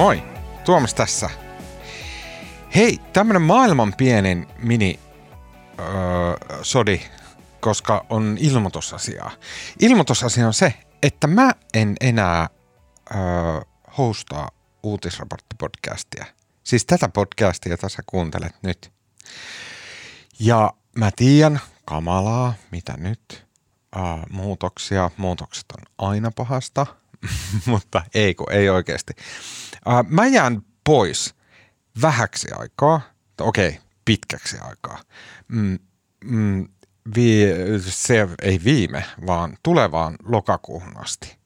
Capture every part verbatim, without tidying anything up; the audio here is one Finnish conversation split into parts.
Moi, Tuomas tässä. Hei, tämmönen maailman pienin mini öö, sodi, koska on ilmoitusasiaa. Ilmoitusasia on se, että mä en enää öö, hostaa uutisraporttipodcastia. Siis tätä podcastia, jota sä kuuntelet nyt. Ja mä tiedän, kamalaa, mitä nyt, öö, muutoksia, muutokset on aina pahasta, mutta ei kun, ei oikeasti. Öö, mä jään pois vähäksi aikaa, okei, okay, pitkäksi aikaa. Mm, mm, vi, se ei viime, vaan tulevaan lokakuuhun asti,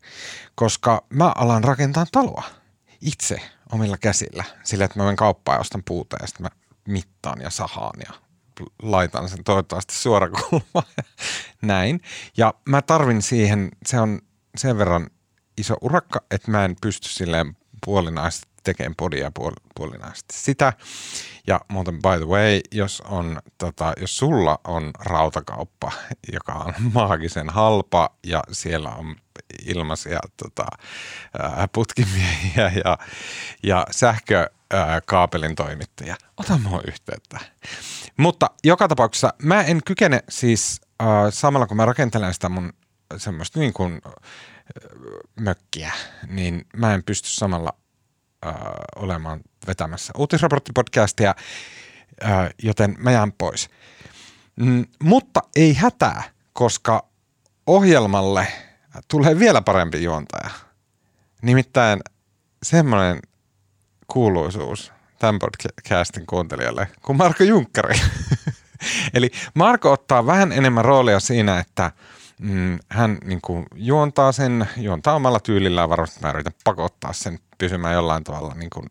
koska mä alan rakentaa taloa itse omilla käsillä, sillä että mä menen kauppaan ja ostan puuta ja sitten mä mittaan ja sahaan ja laitan sen toivottavasti suorakulmaan ja näin. Ja mä tarvin siihen, se on sen verran iso urakka, että mä en pysty silleen puolinaisesti tekemään podia puol- puolinaisesti sitä. Ja muuten by the way, jos, on, tota, jos sulla on rautakauppa, joka on maagisen halpa ja siellä on ilmaisia tota, putkimiehiä ja, ja sähkökaapelin toimittajia, ota mua yhteyttä. Mutta joka tapauksessa mä en kykene siis äh, samalla kun mä rakentelen sitä mun semmoista niin kuin äh, mökkiä, niin mä en pysty samalla olemaan vetämässä uutisraporttipodcastia, joten mä jään pois. Mutta ei hätää, koska ohjelmalle tulee vielä parempi juontaja. Nimittäin semmoinen kuuluisuus tämän podcastin kuuntelijalle kuin Marko Junkkari. Eli Marko ottaa vähän enemmän roolia siinä, että hän niin kuin juontaa sen, juontaa omalla tyylillään, varmasti mä yritän pakottaa sen pysymään jollain tavalla niin kuin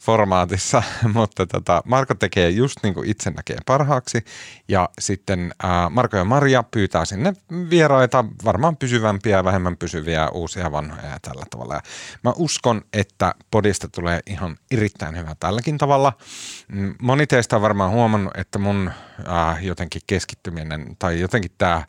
formaatissa, mutta tota, Marko tekee just niin kuin itse näkee parhaaksi ja sitten ää, Marko ja Maria pyytää sinne vieraita, varmaan pysyvämpiä, vähemmän pysyviä, uusia, vanhoja ja tällä tavalla. Ja mä uskon, että podista tulee ihan erittäin hyvä tälläkin tavalla. Moni teistä on varmaan huomannut, että mun ää, jotenkin keskittyminen tai jotenkin tää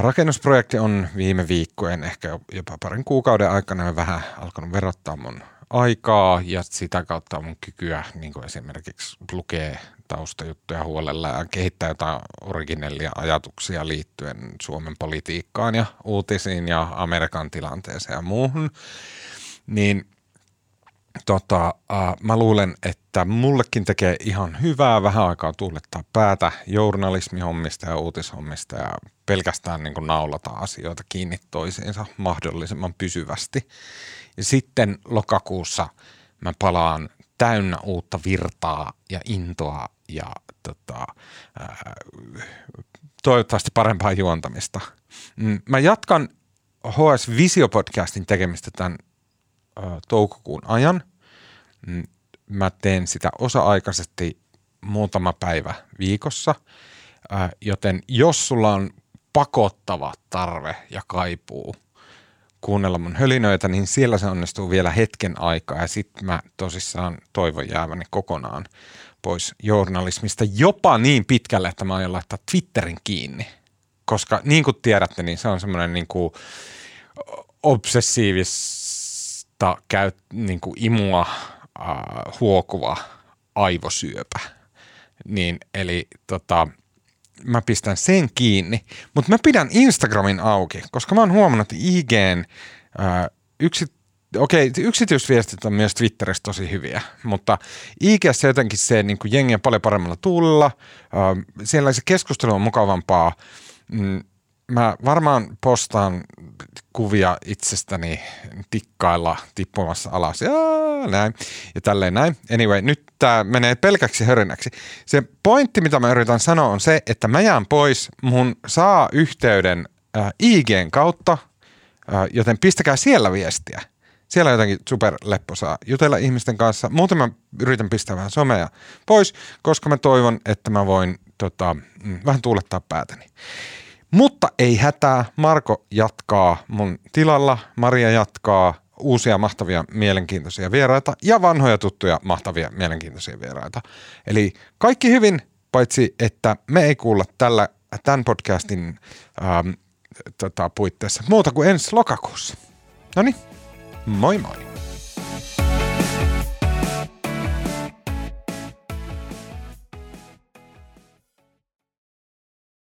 rakennusprojekti on viime viikkojen, ehkä jopa parin kuukauden aikana vähän alkanut verottaa mun aikaa ja sitä kautta mun kykyä niin kuin esimerkiksi lukea taustajuttuja huolella ja kehittää jotain originellia ajatuksia liittyen Suomen politiikkaan ja uutisiin ja Amerikan tilanteeseen ja muuhun, niin Tota, äh, mä luulen, että mullekin tekee ihan hyvää vähän aikaa tuulettaa päätä journalismihommista ja uutishommista ja pelkästään niin kuin naulata asioita kiinni toisiinsa mahdollisimman pysyvästi. Ja sitten lokakuussa mä palaan täynnä uutta virtaa ja intoa ja tota, äh, toivottavasti parempaa juontamista. Mä jatkan H S Visio-podcastin tekemistä tämän toukokuun ajan. Mä teen sitä osa-aikaisesti muutama päivä viikossa, joten jos sulla on pakottava tarve ja kaipuu kuunnella mun hölinöitä, niin siellä se onnistuu vielä hetken aikaa ja sit mä tosissaan toivon jääväni kokonaan pois journalismista jopa niin pitkälle, että mä aion laittaa Twitterin kiinni, koska niin kuin tiedätte, niin se on semmoinen niin kuin obsessiivis Ta, käy, niin kuin imua äh, huokuva aivosyöpä. Niin, eli tota, mä pistän sen kiinni, mutta mä pidän Instagramin auki, koska mä oon huomannut, että I G:n äh, yksi, okei, yksityisviestit on myös Twitterissä tosi hyviä, mutta I G:ssä jotenkin se niin kuin jengi on paljon paremmalla tuulella, äh, siellä se keskustelu on mukavampaa. Mm, Mä varmaan postaan kuvia itsestäni tikkailla tippumassa alas ja näin ja tälleen näin. Anyway, nyt tää menee pelkäksi hörinäksi. Se pointti, mitä mä yritän sanoa on se, että mä jään pois, mun saa yhteyden äh, I G:n kautta, äh, joten pistäkää siellä viestiä. Siellä jotenkin superleppo saa jutella ihmisten kanssa. Muuten mä yritän pistää vähän somea pois, koska mä toivon, että mä voin tota, vähän tuulettaa päätäni. Mutta ei hätää, Marko jatkaa mun tilalla, Maria jatkaa uusia mahtavia mielenkiintoisia vieraita ja vanhoja tuttuja mahtavia mielenkiintoisia vieraita. Eli kaikki hyvin, paitsi että me ei kuulla tällä, tämän podcastin ähm, tota, puitteissa muuta kuin ensi lokakuussa. Noniin, moi moi!